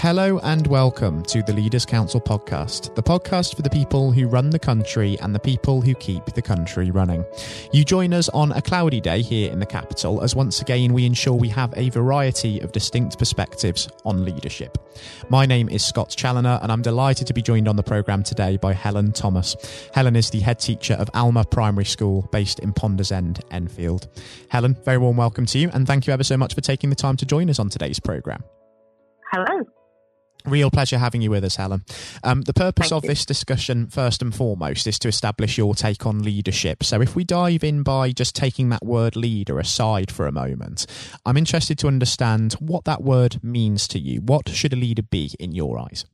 Hello and welcome to the Leaders Council podcast, the podcast for the people who run the country and the people who keep the country running. You join us on a cloudy day here in the capital as once again we ensure we have a variety of distinct perspectives on leadership. My name is Scott Challoner and I'm delighted to be joined on the programme today by Helen Thomas. Helen is the head teacher of Alma Primary School based in Ponders End, Enfield. Helen, very warm welcome to you and thank you ever so much for taking the time to join us on today's programme. Hello. Real pleasure having you with us, Helen. The purpose of this discussion, first and foremost, is to establish your take on leadership. So if we dive in by just taking that word leader aside for a moment, I'm interested to understand what that word means to you. What should a leader be in your eyes?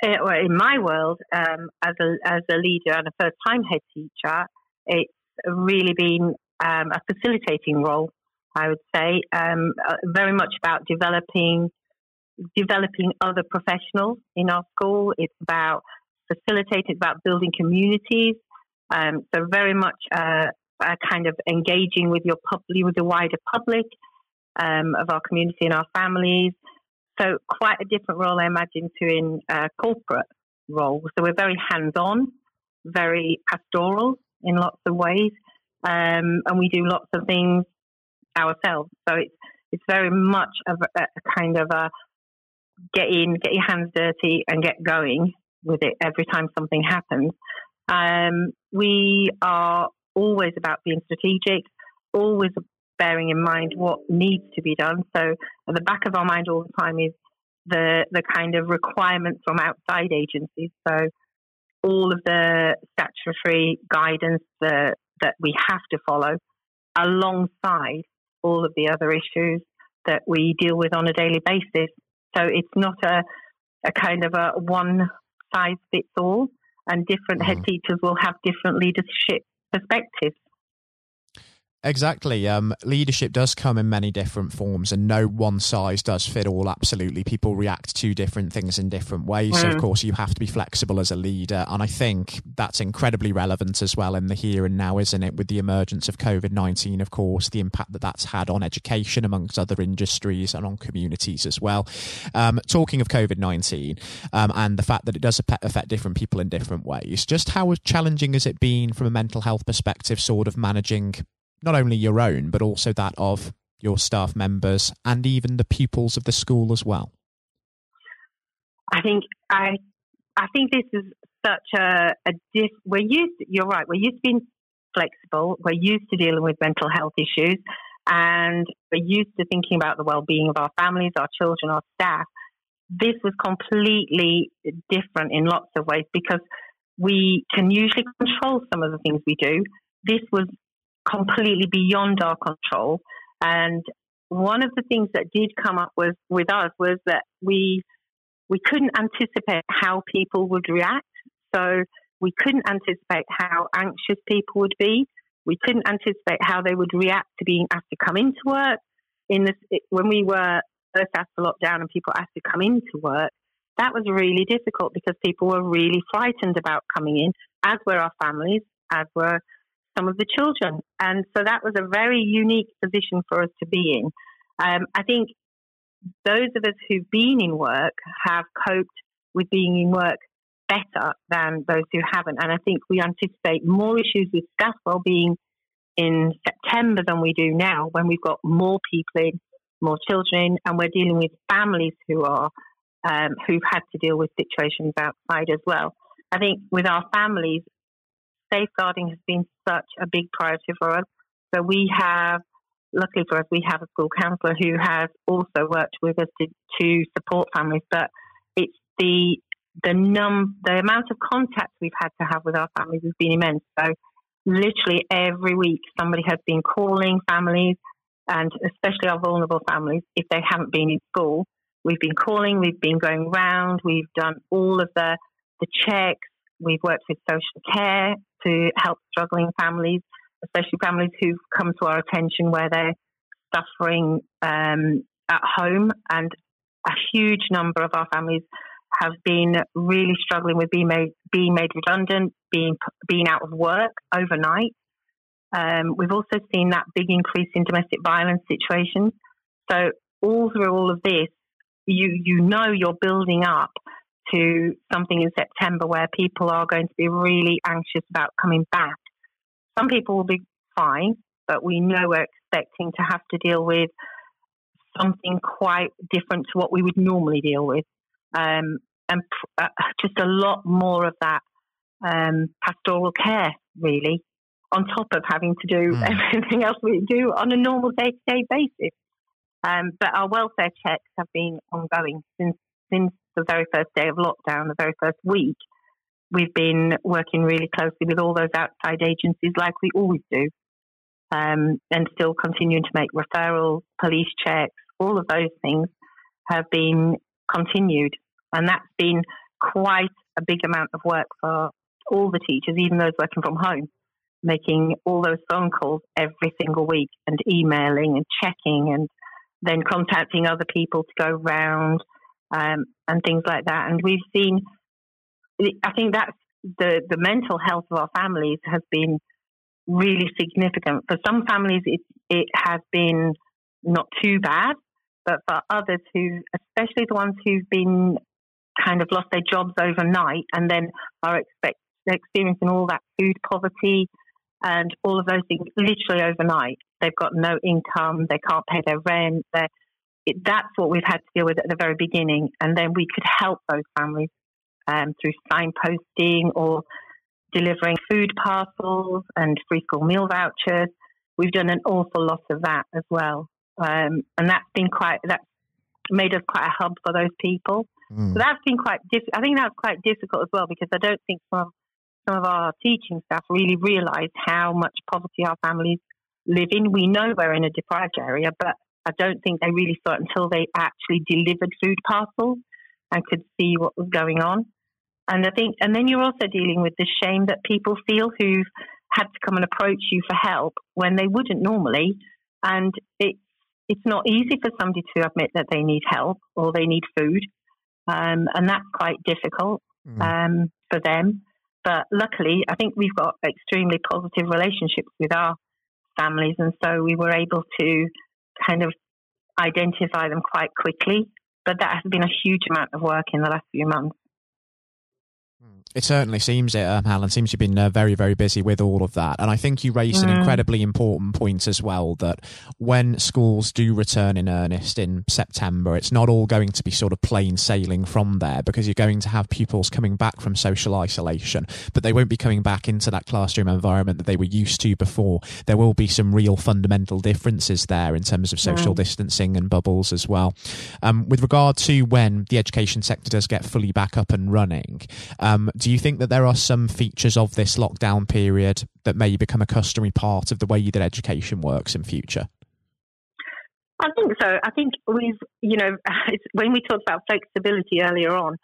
Well, in my world, as a leader and a first-time head teacher, it's really been a facilitating role, I would say, very much about developing other professionals in our school. It's about facilitating, it's about building communities. So very much a kind of engaging with the wider public of our community and our families. So quite a different role, I imagine, to in corporate role. So we're very hands-on, very pastoral in lots of ways, and we do lots of things ourselves. So it's very much a kind of a get in, get your hands dirty and get going with it every time something happens. We are always about being strategic, always bearing in mind what needs to be done. So at the back of our mind all the time is the kind of requirements from outside agencies. So all of the statutory guidance that we have to follow alongside all of the other issues that we deal with on a daily basis. So it's not a kind of a one-size-fits-all, and different head teachers will have different leadership perspectives. Exactly. Leadership does come in many different forms and no one size does fit all. Absolutely. People react to different things in different ways. So, of course, you have to be flexible as a leader. And I think that's incredibly relevant as well in the here and now, isn't it? With the emergence of COVID-19, of course, the impact that that's had on education, amongst other industries and on communities as well. Talking of COVID-19 and the fact that it does affect different people in different ways, just how challenging has it been from a mental health perspective, sort of managing not only your own, but also that of your staff members and even the pupils of the school as well? I think this is such you're right, we're used to being flexible, we're used to dealing with mental health issues, and we're used to thinking about the well-being of our families, our children, our staff. This was completely different in lots of ways because we can usually control some of the things we do. This was completely beyond our control, and one of the things that did come up with us was that we couldn't anticipate how people would react. So we couldn't anticipate how anxious people would be. We couldn't anticipate how they would react to being asked to come into work. When we were first asked to lockdown and people asked to come into work, that was really difficult because people were really frightened about coming in, as were our families, as were some of the children. And so that was a very unique position for us to be in. I think those of us who've been in work have coped with being in work better than those who haven't. And I think we anticipate more issues with staff wellbeing in September than we do now, when we've got more people in, more children, and we're dealing with families who are who've had to deal with situations outside as well. I think with our families, safeguarding has been such a big priority for us. So we have, luckily for us, we have a school counsellor who has also worked with us to support families. But it's the amount of contact we've had to have with our families has been immense. So literally every week somebody has been calling families, and especially our vulnerable families, if they haven't been in school. We've been calling, we've been going round, we've done all of the checks, we've worked with social care to help struggling families, especially families who've come to our attention where they're suffering at home. And a huge number of our families have been really struggling with being made redundant, being out of work overnight. We've also seen that big increase in domestic violence situations. So all through all of this, you know you're building up to something in September where people are going to be really anxious about coming back. Some people will be fine, but we know we're expecting to have to deal with something quite different to what we would normally deal with. And just a lot more of that pastoral care, really, on top of having to do everything else we do on a normal day-to-day basis. But our welfare checks have been ongoing since the very first day of lockdown, the very first week. We've been working really closely with all those outside agencies like we always do, and still continuing to make referrals, police checks, all of those things have been continued. And that's been quite a big amount of work for all the teachers, even those working from home, making all those phone calls every single week and emailing and checking and then contacting other people to go round and things like that. And we've seen, I think that's the mental health of our families has been really significant. For some families, it has been not too bad, but for others who, especially the ones who've been kind of lost their jobs overnight and then are experiencing all that food poverty and all of those things literally overnight. They've got no income, they can't pay their rent. That's what we've had to deal with at the very beginning. And then we could help those families through signposting or delivering food parcels and free school meal vouchers. We've done an awful lot of that as well. And that's made us quite a hub for those people. So that's been I think that's quite difficult as well, because I don't think some of our teaching staff really realise how much poverty our families live in. We know we're in a deprived area, but I don't think they really saw it until they actually delivered food parcels and could see what was going on. And then you're also dealing with the shame that people feel who've had to come and approach you for help when they wouldn't normally. And it's not easy for somebody to admit that they need help or they need food. And that's quite difficult for them. But luckily, I think we've got extremely positive relationships with our families. And so we were able to kind of identify them quite quickly. But that has been a huge amount of work in the last few months. It certainly seems it, Helen. Seems you've been very, very busy with all of that. And I think you raised an incredibly important point as well, that when schools do return in earnest in September, it's not all going to be sort of plain sailing from there, because you're going to have pupils coming back from social isolation, but they won't be coming back into that classroom environment that they were used to before. There will be some real fundamental differences there in terms of social distancing and bubbles as well. With regard to when the education sector does get fully back up and running, do you think that there are some features of this lockdown period that may become a customary part of the way that education works in future? I think so. I think when we talked about flexibility earlier on,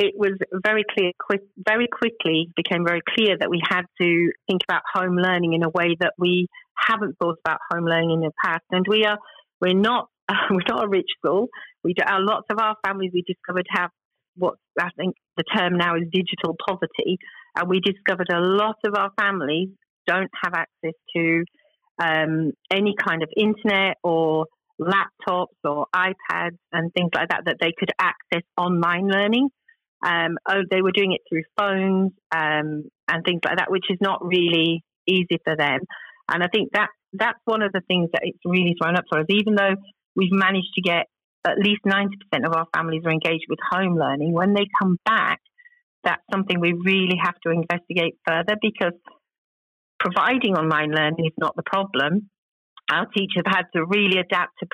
it was very quickly became very clear that we had to think about home learning in a way that we haven't thought about home learning in the past. And we're not a rich school. Lots of our families, we discovered, have what I think the term now is digital poverty. And we discovered a lot of our families don't have access to any kind of internet or laptops or iPads and things like that they could access online learning. They were doing it through phones and things like that, which is not really easy for them. And I think that's one of the things that it's really thrown up for us. Even though we've managed to get at least 90% of our families are engaged with home learning, when they come back, that's something we really have to investigate further, because providing online learning is not the problem. Our teachers have had to really adapt to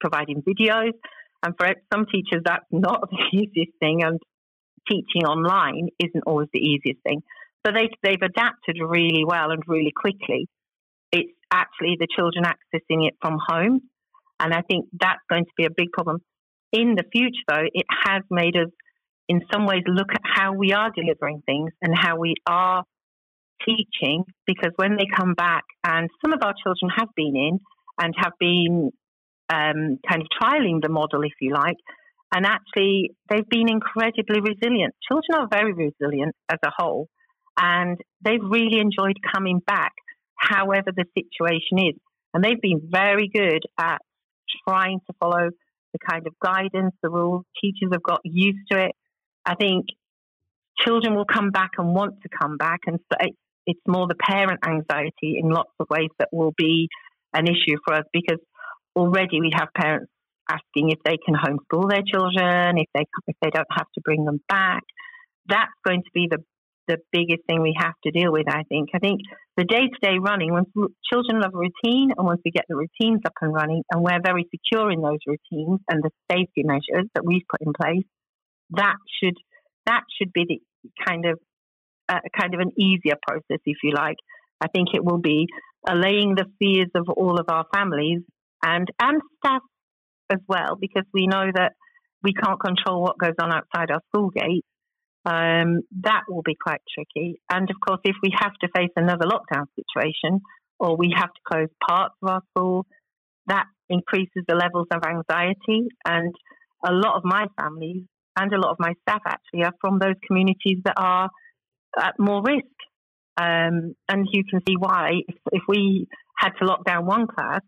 providing videos. And for some teachers, that's not the easiest thing. And teaching online isn't always the easiest thing. So they've adapted really well and really quickly. It's actually the children accessing it from home. And I think that's going to be a big problem. In the future, though, it has made us, in some ways, look at how we are delivering things and how we are teaching, because when they come back, and some of our children have been in and have been kind of trialing the model, if you like, and actually they've been incredibly resilient. Children are very resilient as a whole, and they've really enjoyed coming back, however the situation is. And they've been very good at trying to follow the kind of guidance, the rules. Teachers have got used to it. I think children will come back and want to come back, and so it's more the parent anxiety in lots of ways that will be an issue for us, because already we have parents asking if they can homeschool their children, if they don't have to bring them back. That's going to be the biggest thing we have to deal with, I think. I think the day-to-day running, once children love routine, and once we get the routines up and running, and we're very secure in those routines and the safety measures that we've put in place, that should be the kind of an easier process, if you like. I think it will be allaying the fears of all of our families and staff as well, because we know that we can't control what goes on outside our school gates. That will be quite tricky. And of course, if we have to face another lockdown situation, or we have to close parts of our school, that increases the levels of anxiety. And a lot of my families and a lot of my staff actually are from those communities that are at more risk. And you can see why. If we had to lock down one class,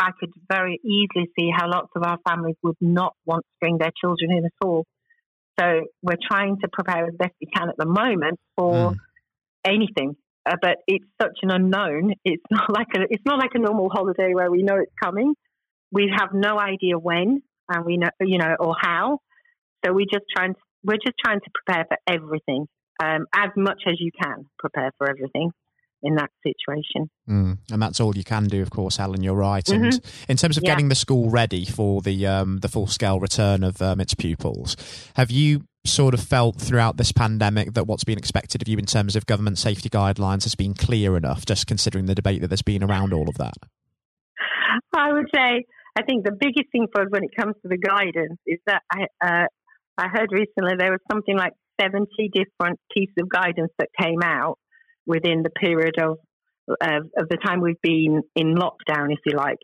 I could very easily see how lots of our families would not want to bring their children in at all. So we're trying to prepare as best we can at the moment for anything, but it's such an unknown. It's not like a normal holiday where we know it's coming. We have no idea when, and we know, or how. So we're just trying to prepare for everything, as much as you can prepare for everything in that situation. And that's all you can do, of course, Helen, you're right. Mm-hmm. And in terms of getting the school ready for the full-scale return of its pupils, have you sort of felt throughout this pandemic that what's been expected of you in terms of government safety guidelines has been clear enough, just considering the debate that there's been around all of that? I would say, I think the biggest thing for us when it comes to the guidance is that I heard recently there was something like 70 different pieces of guidance that came out within the period of the time we've been in lockdown, if you like.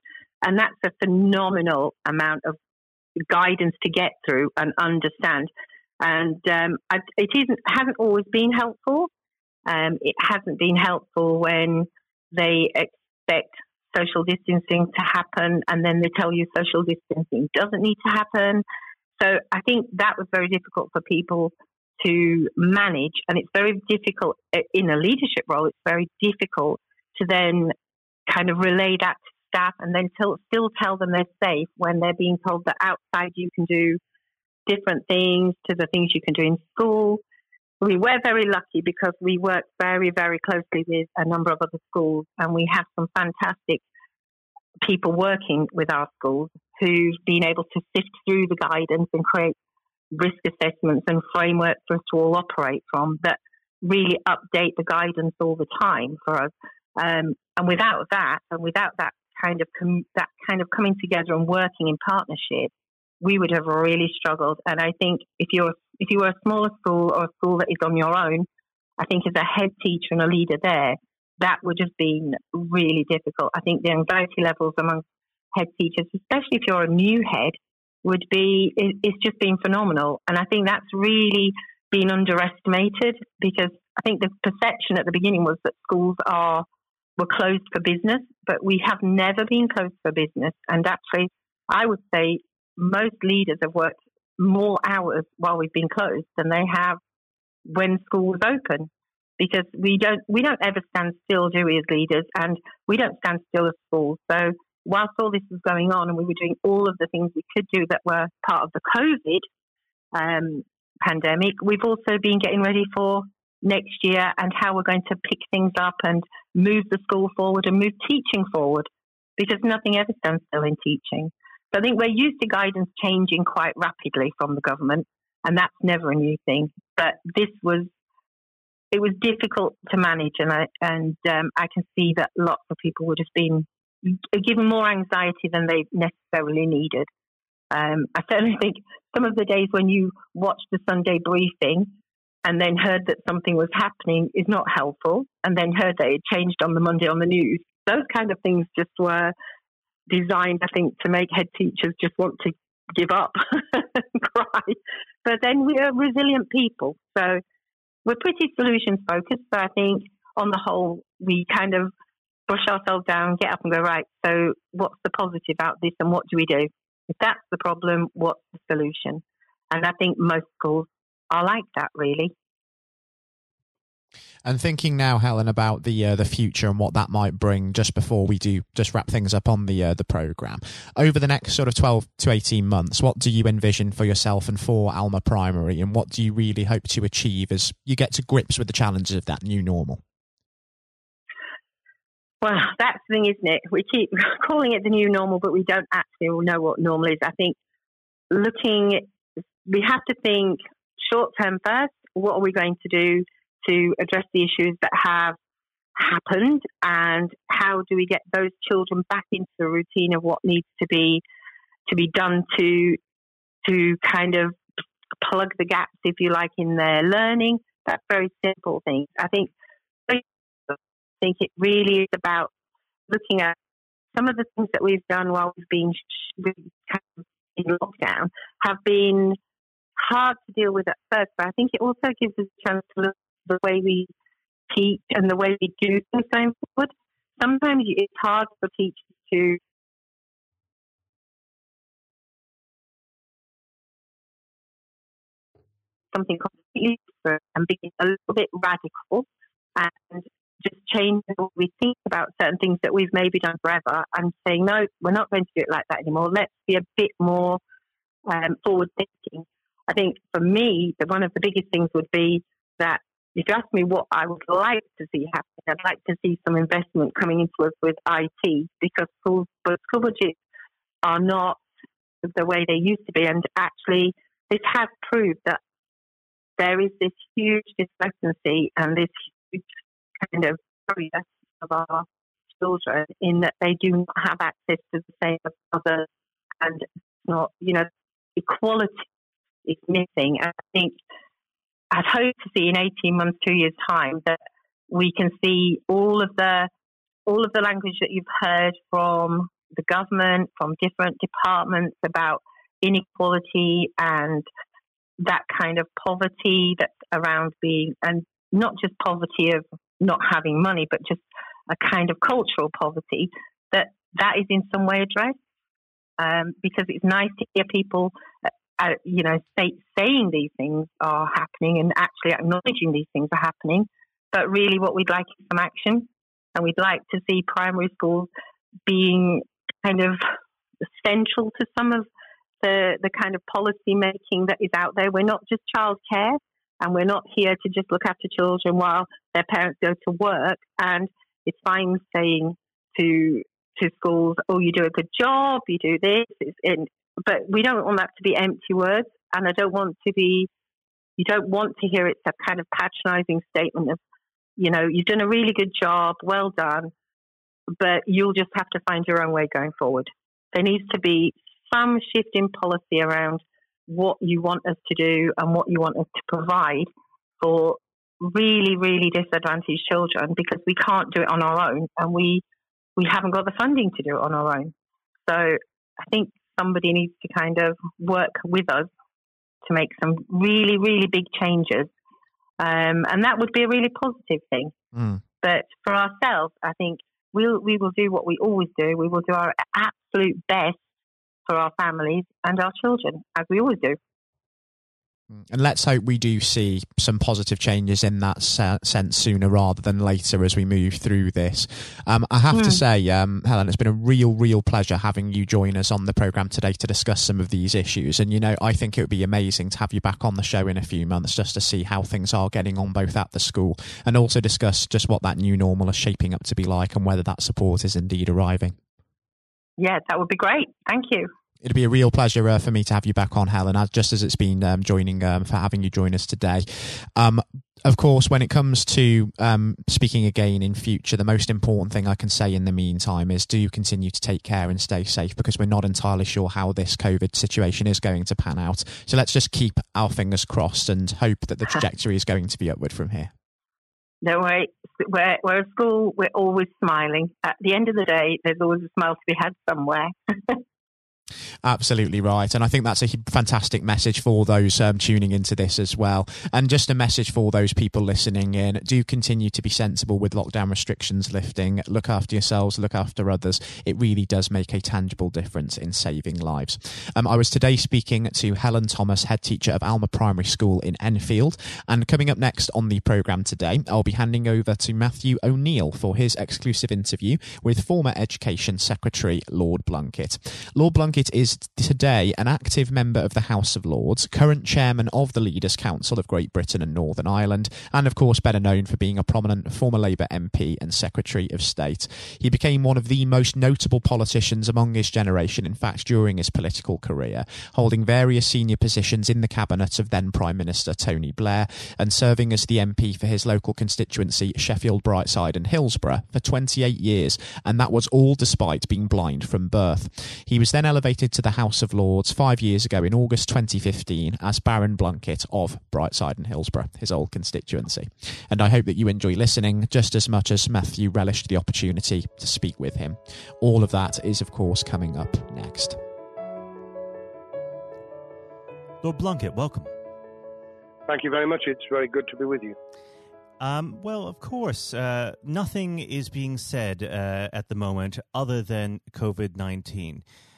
And that's a phenomenal amount of guidance to get through and understand. And it hasn't always been helpful. It hasn't been helpful when they expect social distancing to happen and then they tell you social distancing doesn't need to happen. So I think that was very difficult for people to manage, and it's very difficult in a leadership role. It's very difficult to then kind of relay that to staff and then still tell them they're safe when they're being told that outside you can do different things to the things you can do in school. We were very lucky because we worked very, very closely with a number of other schools, and we have some fantastic people working with our schools who've been able to sift through the guidance and create risk assessments and framework for us to all operate from that really update the guidance all the time for us. And without that, and without that kind of coming together and working in partnership, we would have really struggled. And I think if you were a smaller school or a school that is on your own, I think as a head teacher and a leader there, that would have been really difficult. I think the anxiety levels among head teachers, especially if you're a new head, would be, it's just been phenomenal. And I think that's really been underestimated, because I think the perception at the beginning was that schools were closed for business, but we have never been closed for business. And actually, I would say most leaders have worked more hours while we've been closed than they have when school was open, because we don't ever stand still, do we, as leaders? And we don't stand still as schools. So whilst all this was going on and we were doing all of the things we could do that were part of the COVID pandemic, we've also been getting ready for next year and how we're going to pick things up and move the school forward and move teaching forward, because nothing ever stands still in teaching. So I think we're used to guidance changing quite rapidly from the government, and that's never a new thing. But it was difficult to manage, and I can see that lots of people would have been given more anxiety than they necessarily needed. I certainly think some of the days when you watched the Sunday briefing and then heard that something was happening is not helpful, and then heard that it changed on the Monday on the news. Those kind of things just were designed, I think, to make head teachers just want to give up and cry. But then we are resilient people. So we're pretty solutions focused. So I think on the whole, we kind of brush ourselves down, get up and go, right, so what's the positive out of this and what do we do? If that's the problem, what's the solution? And I think most schools are like that, really. And thinking now, Helen, about the future and what that might bring, just before we do just wrap things up on the programme, over the next sort of 12 to 18 months, what do you envision for yourself and for Alma Primary, and what do you really hope to achieve as you get to grips with the challenges of that new normal? Well, that's the thing, isn't it? We keep calling it the new normal, but we don't actually all know what normal is. I think we have to think short term first. What are we going to do to address the issues that have happened, and how do we get those children back into the routine of what needs to be done to kind of plug the gaps, if you like, in their learning? That's very simple things. I think it really is about looking at some of the things that we've done while we've been in lockdown have been hard to deal with at first, but I think it also gives us a chance to look at the way we teach and the way we do things going forward. Sometimes it's hard for teachers to something completely different and be a little bit radical and just change what we think about certain things that we've maybe done forever, and saying, no, we're not going to do it like that anymore. Let's be a bit more forward thinking. I think for me, one of the biggest things would be that if you ask me what I would like to see happen, I'd like to see some investment coming into us with IT, because school budgets are not the way they used to be. And actually, this has proved that there is this huge discrepancy and this huge kind of barrier of our children in that they do not have access to the same as others, and not, equality is missing. And I think I'd hope to see in 18 months, 2 years' time, that we can see all of the language that you've heard from the government, from different departments about inequality and that kind of poverty that's around being, and not just poverty of not having money, but just a kind of cultural poverty that is in some way addressed. Because it's nice to hear people saying these things are happening and actually acknowledging these things are happening, but really what we'd like is some action, and we'd like to see primary schools being kind of central to some of the kind of policy making that is out there. We're not just childcare, and we're not here to just look after children while their parents go to work. And it's fine saying to schools, "Oh, you do a good job, you do this," but we don't want that to be empty words, and you don't want to hear it's a kind of patronising statement of, "You've done a really good job, well done, but you'll just have to find your own way going forward." There needs to be some shift in policy around what you want us to do and what you want us to provide for really, really disadvantaged children, because we can't do it on our own, and we haven't got the funding to do it on our own. So I think somebody needs to kind of work with us to make some really, really big changes. And that would be a really positive thing. Mm. But for ourselves, I think we will do what we always do. We will do our absolute best for our families and our children, as we always do. And let's hope we do see some positive changes in that sense sooner rather than later as we move through this. I have to say, Helen, it's been a real pleasure having you join us on the programme today to discuss some of these issues. And, I think it would be amazing to have you back on the show in a few months just to see how things are getting on both at the school, and also discuss just what that new normal is shaping up to be like and whether that support is indeed arriving. Yeah, that would be great. Thank you. It'd be a real pleasure for me to have you back on, Helen, just as it's been for having you join us today. Of course, when it comes to speaking again in future, the most important thing I can say in the meantime is do continue to take care and stay safe, because we're not entirely sure how this COVID situation is going to pan out. So let's just keep our fingers crossed and hope that the trajectory is going to be upward from here. Don't worry, we're at school, we're always smiling. At the end of the day, there's always a smile to be had somewhere. Absolutely right. And I think that's a fantastic message for those tuning into this as well. And just a message for those people listening in, do continue to be sensible with lockdown restrictions lifting. Look after yourselves, look after others. It really does make a tangible difference in saving lives. I was today speaking to Helen Thomas, head teacher of Alma Primary School in Enfield. And coming up next on the programme today, I'll be handing over to Matthew O'Neill for his exclusive interview with former Education Secretary Lord Blunkett. Lord Blunkett is today an active member of the House of Lords, current chairman of the Leaders Council of Great Britain and Northern Ireland, and of course better known for being a prominent former Labour MP and Secretary of State. He became one of the most notable politicians among his generation, in fact, during his political career, holding various senior positions in the cabinet of then Prime Minister Tony Blair and serving as the MP for his local constituency, Sheffield Brightside and Hillsborough, for 28 years, and that was all despite being blind from birth. He was then elevated to the House of Lords 5 years ago in August 2015 as Baron Blunkett of Brightside and Hillsborough, his old constituency. And I hope that you enjoy listening just as much as Matthew relished the opportunity to speak with him. All of that is, of course, coming up next. Lord Blunkett, welcome. Thank you very much. It's very good to be with you. Well, of course, nothing is being said at the moment other than COVID-19,